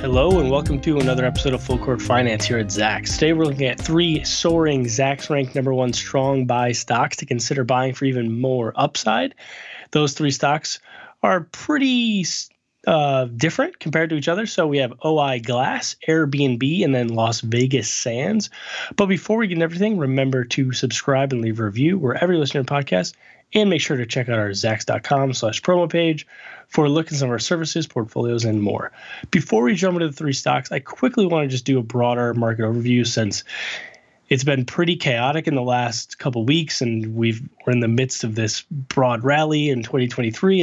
Hello and welcome to another episode of Full Court Finance here at Zacks. Today we're looking at three soaring Zacks ranked number one strong buy stocks to consider buying for even more upside. Those three stocks are pretty different compared to each other. So we have OI Glass, Airbnb, and then Las Vegas Sands. But before we get into everything, remember to subscribe and leave a review wherever you listen to podcasts. And make sure to check out our Zacks.com/promo page for a look at some of our services, portfolios, and more. Before we jump into the three stocks, I quickly want to just do a broader market overview since it's been pretty chaotic in the last couple weeks, and we're in the midst of this broad rally in 2023,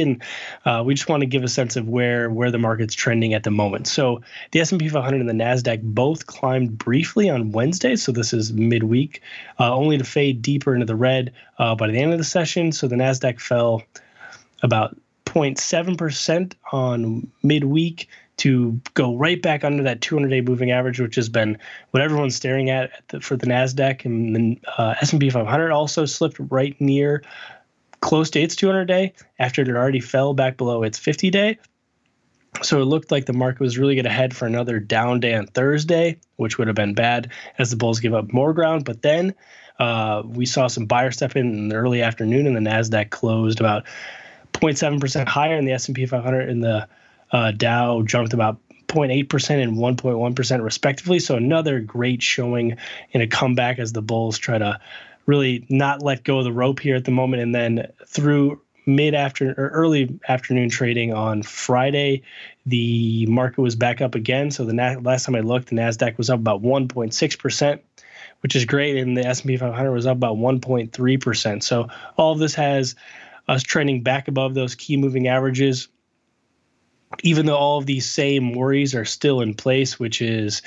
and we just want to give a sense of where the market's trending at the moment. So the S&P 500 and the NASDAQ both climbed briefly on Wednesday, so this is midweek, only to fade deeper into the red by the end of the session. So the NASDAQ fell about 0.7% on midweek to go right back under that 200-day moving average, which has been what everyone's staring at for the NASDAQ. And the S&P 500 also slipped right near close to its 200-day after it already fell back below its 50-day. So it looked like the market was really going to head for another down day on Thursday, which would have been bad as the bulls give up more ground. But then we saw some buyers step in the early afternoon, and the NASDAQ closed about 0.7% higher, and the S&P 500 and the Dow jumped about 0.8% and 1.1% respectively. So another great showing in a comeback as the bulls try to really not let go of the rope here at the moment. And then through mid-afternoon or early afternoon trading on Friday, the market was back up again. So the last time I looked, the NASDAQ was up about 1.6%, which is great. And the S&P 500 was up about 1.3%. So all of this has us trending back above those key moving averages, even though all of these same worries are still in place, which is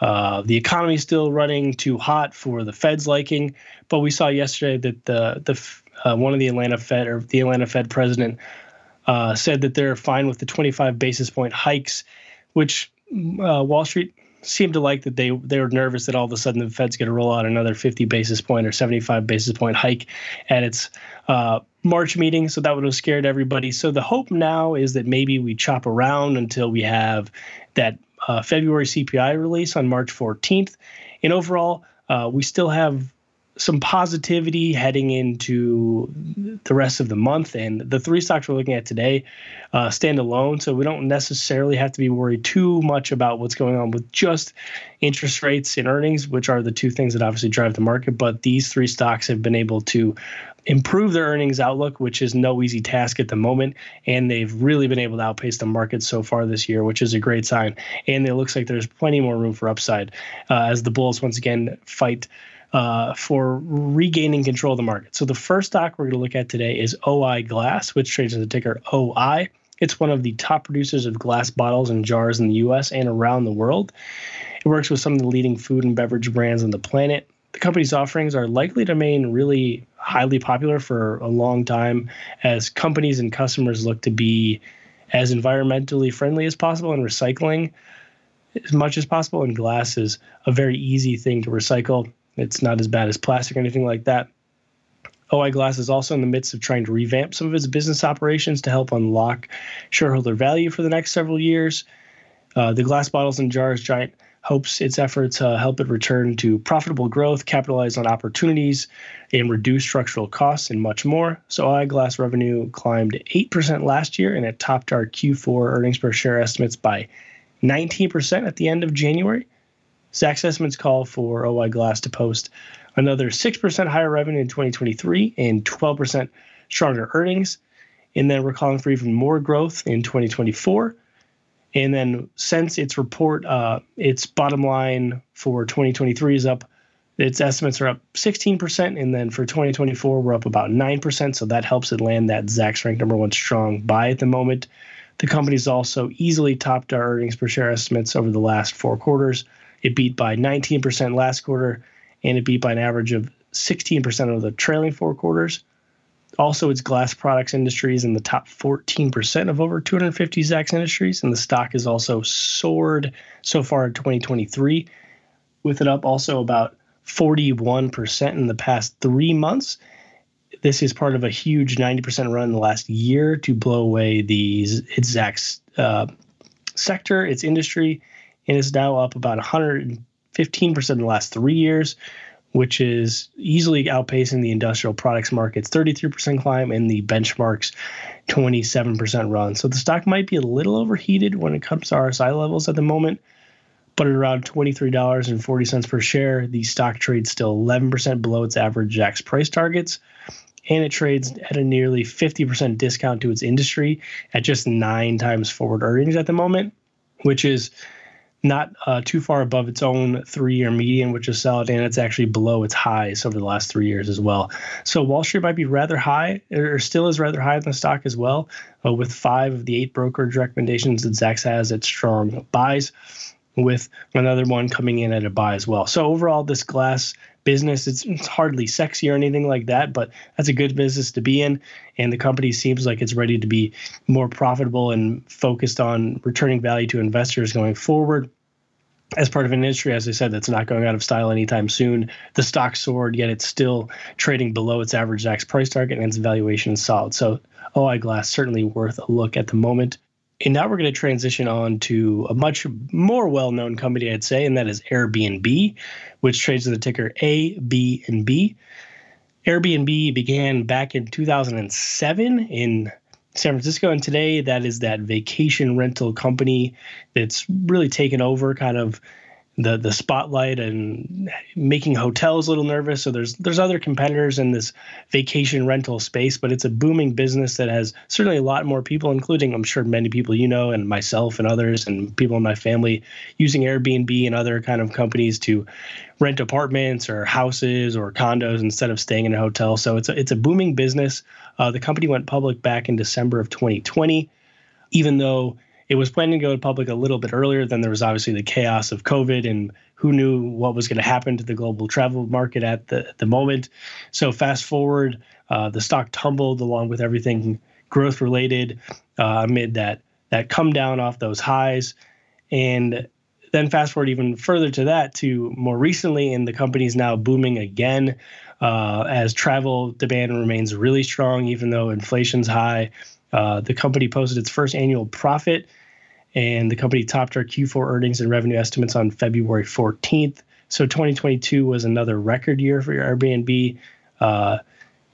the economy still running too hot for the Fed's liking. But we saw yesterday that one of the Atlanta Fed president said that they're fine with the 25 basis point hikes, which Wall Street seemed to like, that they were nervous that all of a sudden the Fed's going to roll out another 50 basis point or 75 basis point hike at its March meeting. So that would have scared everybody. So the hope now is that maybe we chop around until we have that February CPI release on March 14th. And overall, we still have some positivity heading into the rest of the month. And the three stocks we're looking at today stand alone, so we don't necessarily have to be worried too much about what's going on with just interest rates and earnings, which are the two things that obviously drive the market. But these three stocks have been able to improve their earnings outlook, which is no easy task at the moment. And they've really been able to outpace the market so far this year, which is a great sign. And it looks like there's plenty more room for upside as the bulls once again fight for regaining control of the market. So the first stock we're going to look at today is OI Glass, which trades as the ticker OI. It's one of the top producers of glass bottles and jars in the U.S. and around the world. It works with some of the leading food and beverage brands on the planet. The company's offerings are likely to remain really highly popular for a long time as companies and customers look to be as environmentally friendly as possible and recycling as much as possible. And glass is a very easy thing to recycle. It's not as bad as plastic or anything like that. OI Glass is also in the midst of trying to revamp some of its business operations to help unlock shareholder value for the next several years. The glass bottles and jars giant hopes its efforts help it return to profitable growth, capitalize on opportunities, and reduce structural costs, and much more. So OI Glass revenue climbed 8% last year, and it topped our Q4 earnings per share estimates by 19% at the end of January. Zacks estimates call for OI Glass to post another 6% higher revenue in 2023 and 12% stronger earnings. And then we're calling for even more growth in 2024. And then since its report, its bottom line for 2023 is up, its estimates are up 16%. And then for 2024, we're up about 9%. So that helps it land that Zacks ranked number one strong buy at the moment. The company's also easily topped our earnings per share estimates over the last four quarters. It beat by 19% last quarter, and it beat by an average of 16% over the trailing four quarters. Also, its glass products industry is in the top 14% of over 250 Zacks industries, and the stock has also soared so far in 2023, with it up also about 41% in the past 3 months. This is part of a huge 90% run in the last year to blow away its Zacks sector, its industry, and it's now up about 115% in the last 3 years, which is easily outpacing the industrial products market's 33% climb and the benchmark's 27% run. So the stock might be a little overheated when it comes to RSI levels at the moment, but at around $23.40 per share, the stock trades still 11% below its average Zacks price targets, and it trades at a nearly 50% discount to its industry at just 9 times forward earnings at the moment, which is not too far above its own 3-year median, which is solid, and it's actually below its highs over the last 3 years as well. So Wall Street might be rather high, or still is rather high in the stock as well, with 5 of the 8 brokerage recommendations that Zacks has at strong buys, with another one coming in at a buy as well. So overall, this glass business, it's hardly sexy or anything like that, but that's a good business to be in. And the company seems like it's ready to be more profitable and focused on returning value to investors going forward. As part of an industry, as I said, that's not going out of style anytime soon. The stock soared, yet it's still trading below its average Zacks price target, and its valuation is solid. So OI Glass, certainly worth a look at the moment. And now we're going to transition on to a much more well-known company, I'd say, and that is Airbnb, which trades in the ticker ABNB. Airbnb began back in 2007 in San Francisco, and today that is that vacation rental company that's really taken over kind of the spotlight and making hotels a little nervous. So there's other competitors in this vacation rental space, but it's a booming business that has certainly a lot more people, including, I'm sure, many people you know, and myself and others and people in my family, using Airbnb and other kind of companies to rent apartments or houses or condos instead of staying in a hotel. So it's a booming business. The company went public back in December of 2020, even though it was planning to go public a little bit earlier. Then there was obviously the chaos of COVID, and who knew what was going to happen to the global travel market at the moment. So fast forward, the stock tumbled along with everything growth related amid that come down off those highs. And then fast forward even further to that to more recently, and the company's now booming again as travel demand remains really strong, even though inflation's high. The company posted its first annual profit, and the company topped our Q4 earnings and revenue estimates on February 14th. So 2022 was another record year for Airbnb.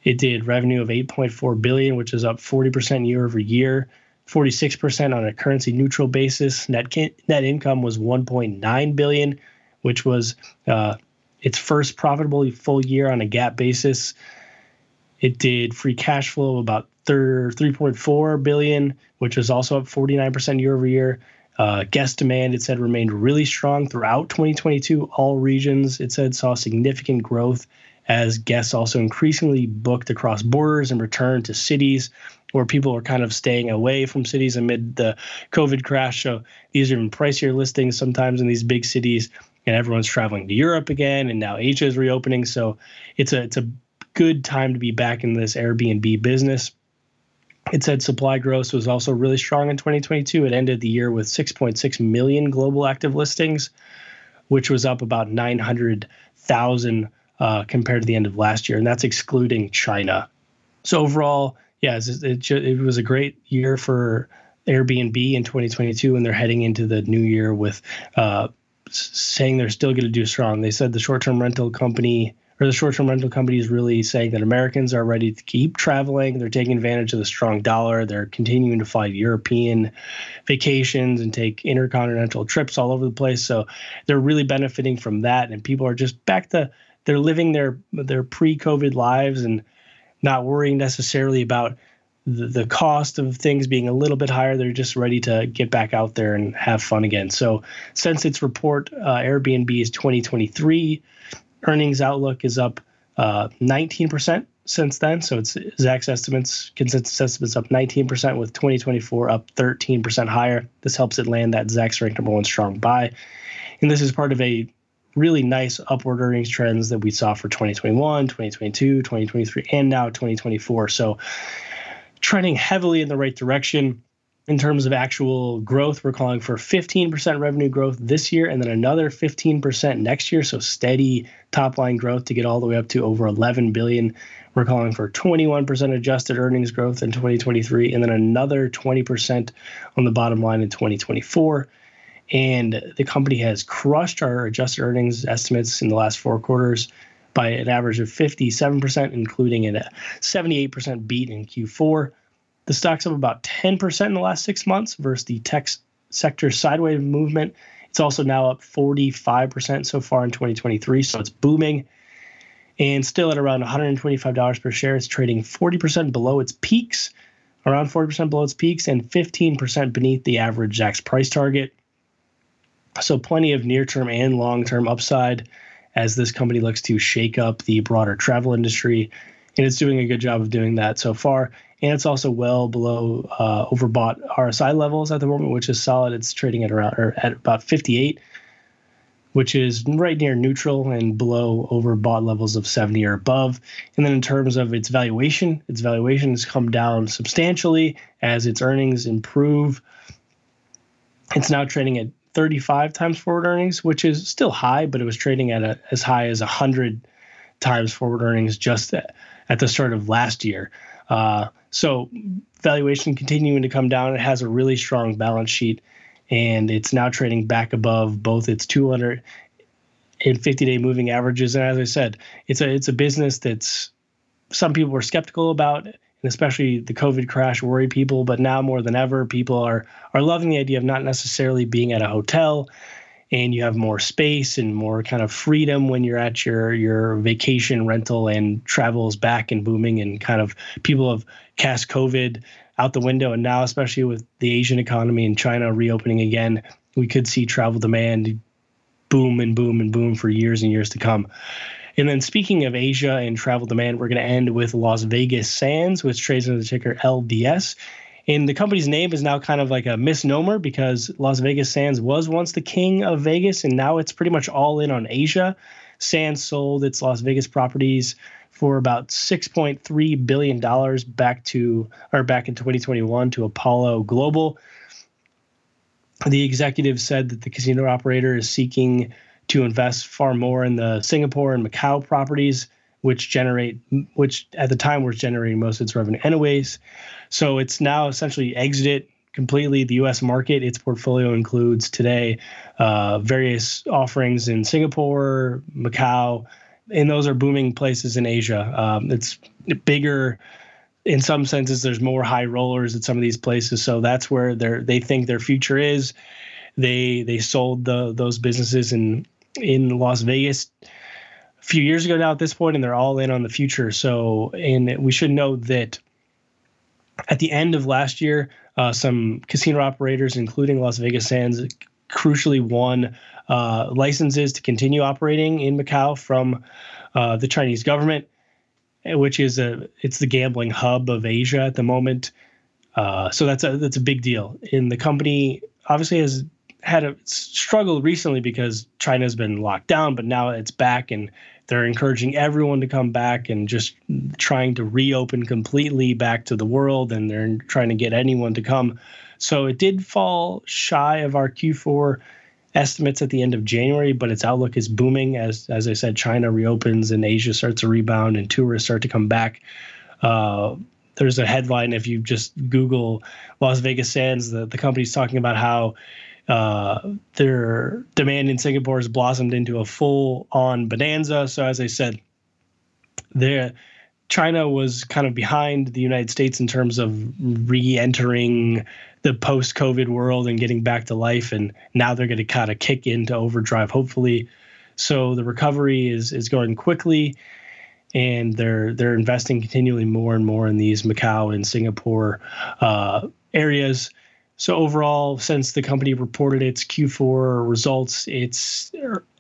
It did revenue of $8.4 billion, which is up 40% year over year, 46% on a currency neutral basis. Net income was $1.9 billion, which was its first profitable full year on a GAAP basis. It did free cash flow of about $3.4 billion, which was also up 49% year over year. Guest demand, it said, remained really strong throughout 2022. All regions, it said, saw significant growth as guests also increasingly booked across borders and returned to cities where people are kind of staying away from cities amid the COVID crash. So these are even pricier listings sometimes in these big cities, and everyone's traveling to Europe again, and now Asia is reopening. So it's a good time to be back in this Airbnb business. It said supply growth was also really strong in 2022. It ended the year with 6.6 million global active listings, which was up about 900,000 compared to the end of last year, and that's excluding China. So overall, yeah, it was a great year for Airbnb in 2022, and they're heading into the new year with saying they're still going to do strong. They said the short-term rental company is really saying that Americans are ready to keep traveling. They're taking advantage of the strong dollar. They're continuing to fly European vacations and take intercontinental trips all over the place. So they're really benefiting from that. And people are just back to, they're living their pre-COVID lives and not worrying necessarily about the cost of things being a little bit higher. They're just ready to get back out there and have fun again. So since its report, Airbnb's 2023 earnings outlook is up 19% since then. So it's Zacks estimates, consensus estimates up 19%, with 2024 up 13% higher. This helps it land that Zacks ranked number one strong buy. And this is part of a really nice upward earnings trends that we saw for 2021, 2022, 2023, and now 2024. So trending heavily in the right direction. In terms of actual growth, we're calling for 15% revenue growth this year and then another 15% next year. So steady top line growth to get all the way up to over $11 billion. We're calling for 21% adjusted earnings growth in 2023 and then another 20% on the bottom line in 2024. And the company has crushed our adjusted earnings estimates in the last four quarters by an average of 57%, including a 78% beat in Q4. The stock's up about 10% in the last 6 months versus the tech sector sideways movement. It's also now up 45% so far in 2023, so it's booming. And still at around $125 per share, it's trading 40% below its peaks, around 40% below its peaks, and 15% beneath the average Zacks price target. So plenty of near-term and long-term upside as this company looks to shake up the broader travel industry, and it's doing a good job of doing that so far. And it's also well below overbought RSI levels at the moment, which is solid. It's trading at around or at about 58, which is right near neutral and below overbought levels of 70 or above. And then in terms of its valuation has come down substantially as its earnings improve. It's now trading at 35 times forward earnings, which is still high, but it was trading at as high as 100 times forward earnings just at the start of last year. So valuation continuing to come down. It has a really strong balance sheet, and it's now trading back above both its 200 and 50-day moving averages. And as I said, it's a business that's some people were skeptical about, and especially the COVID crash worried people. But now more than ever, people are loving the idea of not necessarily being at a hotel, and you have more space and more kind of freedom when you're at your vacation rental, and travel's back and booming, and kind of people have cast COVID out the window. And now, especially with the Asian economy and China reopening again, we could see travel demand boom and boom and boom for years and years to come. And then speaking of Asia and travel demand, we're going to end with Las Vegas Sands, which trades under the ticker LVS. And the company's name is now kind of like a misnomer because Las Vegas Sands was once the king of Vegas, and now it's pretty much all in on Asia. Sands sold its Las Vegas properties for about $6.3 billion back in 2021 to Apollo Global. The executive said that the casino operator is seeking to invest far more in the Singapore and Macau properties, which at the time were generating most of its revenue anyways. So it's now essentially exited completely the U.S. market. Its portfolio includes today various offerings in Singapore, Macau, and those are booming places in Asia. It's bigger. In some senses, there's more high rollers at some of these places. So that's where they think their future is. They sold those businesses in Las Vegas few years ago now at this point, and they're all in on the future. So, and we should note that at the end of last year, some casino operators, including Las Vegas Sands, crucially won licenses to continue operating in Macau from the Chinese government, which is it's the gambling hub of Asia at the moment. So that's a big deal. And the company obviously has had a struggle recently because China's been locked down, but now it's back and they're encouraging everyone to come back and just trying to reopen completely back to the world, and they're trying to get anyone to come. So it did fall shy of our Q4 estimates at the end of January, but its outlook is booming. As I said, China reopens and Asia starts to rebound and tourists start to come back. There's a headline, if you just Google Las Vegas Sands, the company's talking about how their demand in Singapore has blossomed into a full-on bonanza. So as I said, China was kind of behind the United States in terms of re-entering the post-COVID world and getting back to life, and now they're going to kind of kick into overdrive, hopefully. So the recovery is going quickly, and they're investing continually more and more in these Macau and Singapore areas. So overall, since the company reported its Q4 results, its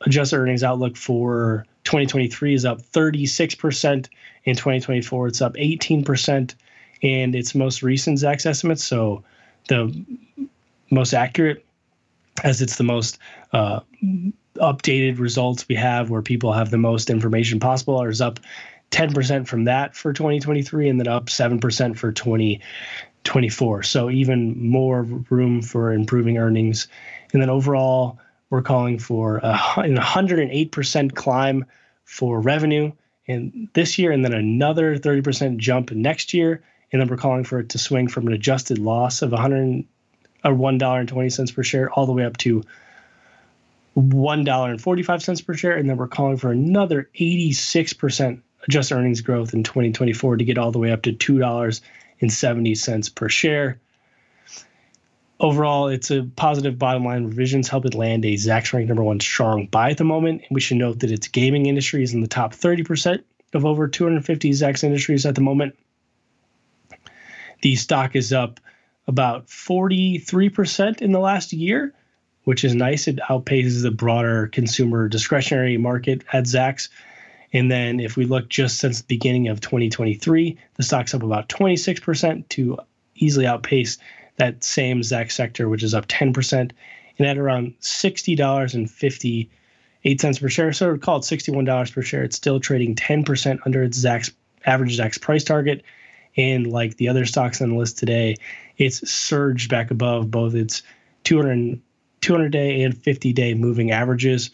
adjusted earnings outlook for 2023 is up 36%. In 2024, it's up 18%. And its most recent Zacks estimates, so the most accurate, as it's the most updated results we have where people have the most information possible, is up 10% from that for 2023 and then up 7% for 2024. 24. So even more room for improving earnings. And then overall, we're calling for a 108% climb for revenue and this year, and then another 30% jump next year. And then we're calling for it to swing from an adjusted loss of $1.20 per share all the way up to $1.45 per share. And then we're calling for another 86% adjusted earnings growth in 2024 to get all the way up to $2.70 per share. Overall, it's a positive bottom line revisions, helped it land a Zacks ranked #1 strong buy at the moment. And we should note that its gaming industry is in the top 30% of over 250 Zacks industries at the moment. The stock is up about 43% in the last year, which is nice. It outpaces the broader consumer discretionary market at Zacks. And then if we look just since the beginning of 2023, the stock's up about 26% to easily outpace that same Zacks sector, which is up 10%, and at around $60.58 per share. So call it $61 per share. It's still trading 10% under its Zacks average Zacks price target. And like the other stocks on the list today, it's surged back above both its 200-day and 50-day moving averages.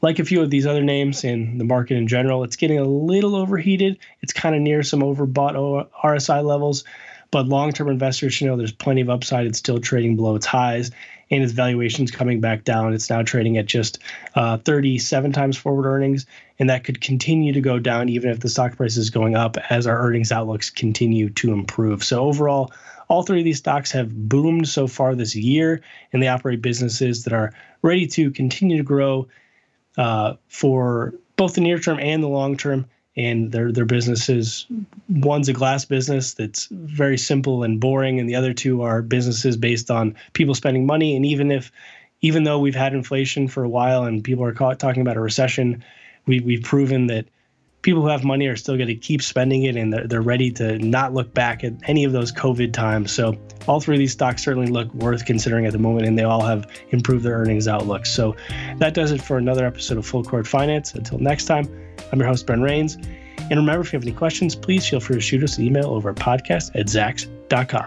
Like a few of these other names in the market in general, it's getting a little overheated. It's kind of near some overbought RSI levels, but long-term investors should know there's plenty of upside. It's still trading below its highs, and its valuation's coming back down. It's now trading at just 37 times forward earnings, and that could continue to go down even if the stock price is going up as our earnings outlooks continue to improve. So overall, all three of these stocks have boomed so far this year, and they operate businesses that are ready to continue to grow for both the near term and the long term. And their businesses, one's a glass business that's very simple and boring, and the other two are businesses based on people spending money. And even though we've had inflation for a while and people are talking about a recession, we've proven that people who have money are still going to keep spending it, and they're ready to not look back at any of those COVID times. So all three of these stocks certainly look worth considering at the moment, and they all have improved their earnings outlook. So that does it for another episode of Full Court Finance. Until next time, I'm your host, Ben Rains. And remember, if you have any questions, please feel free to shoot us an email over at podcast@zacks.com.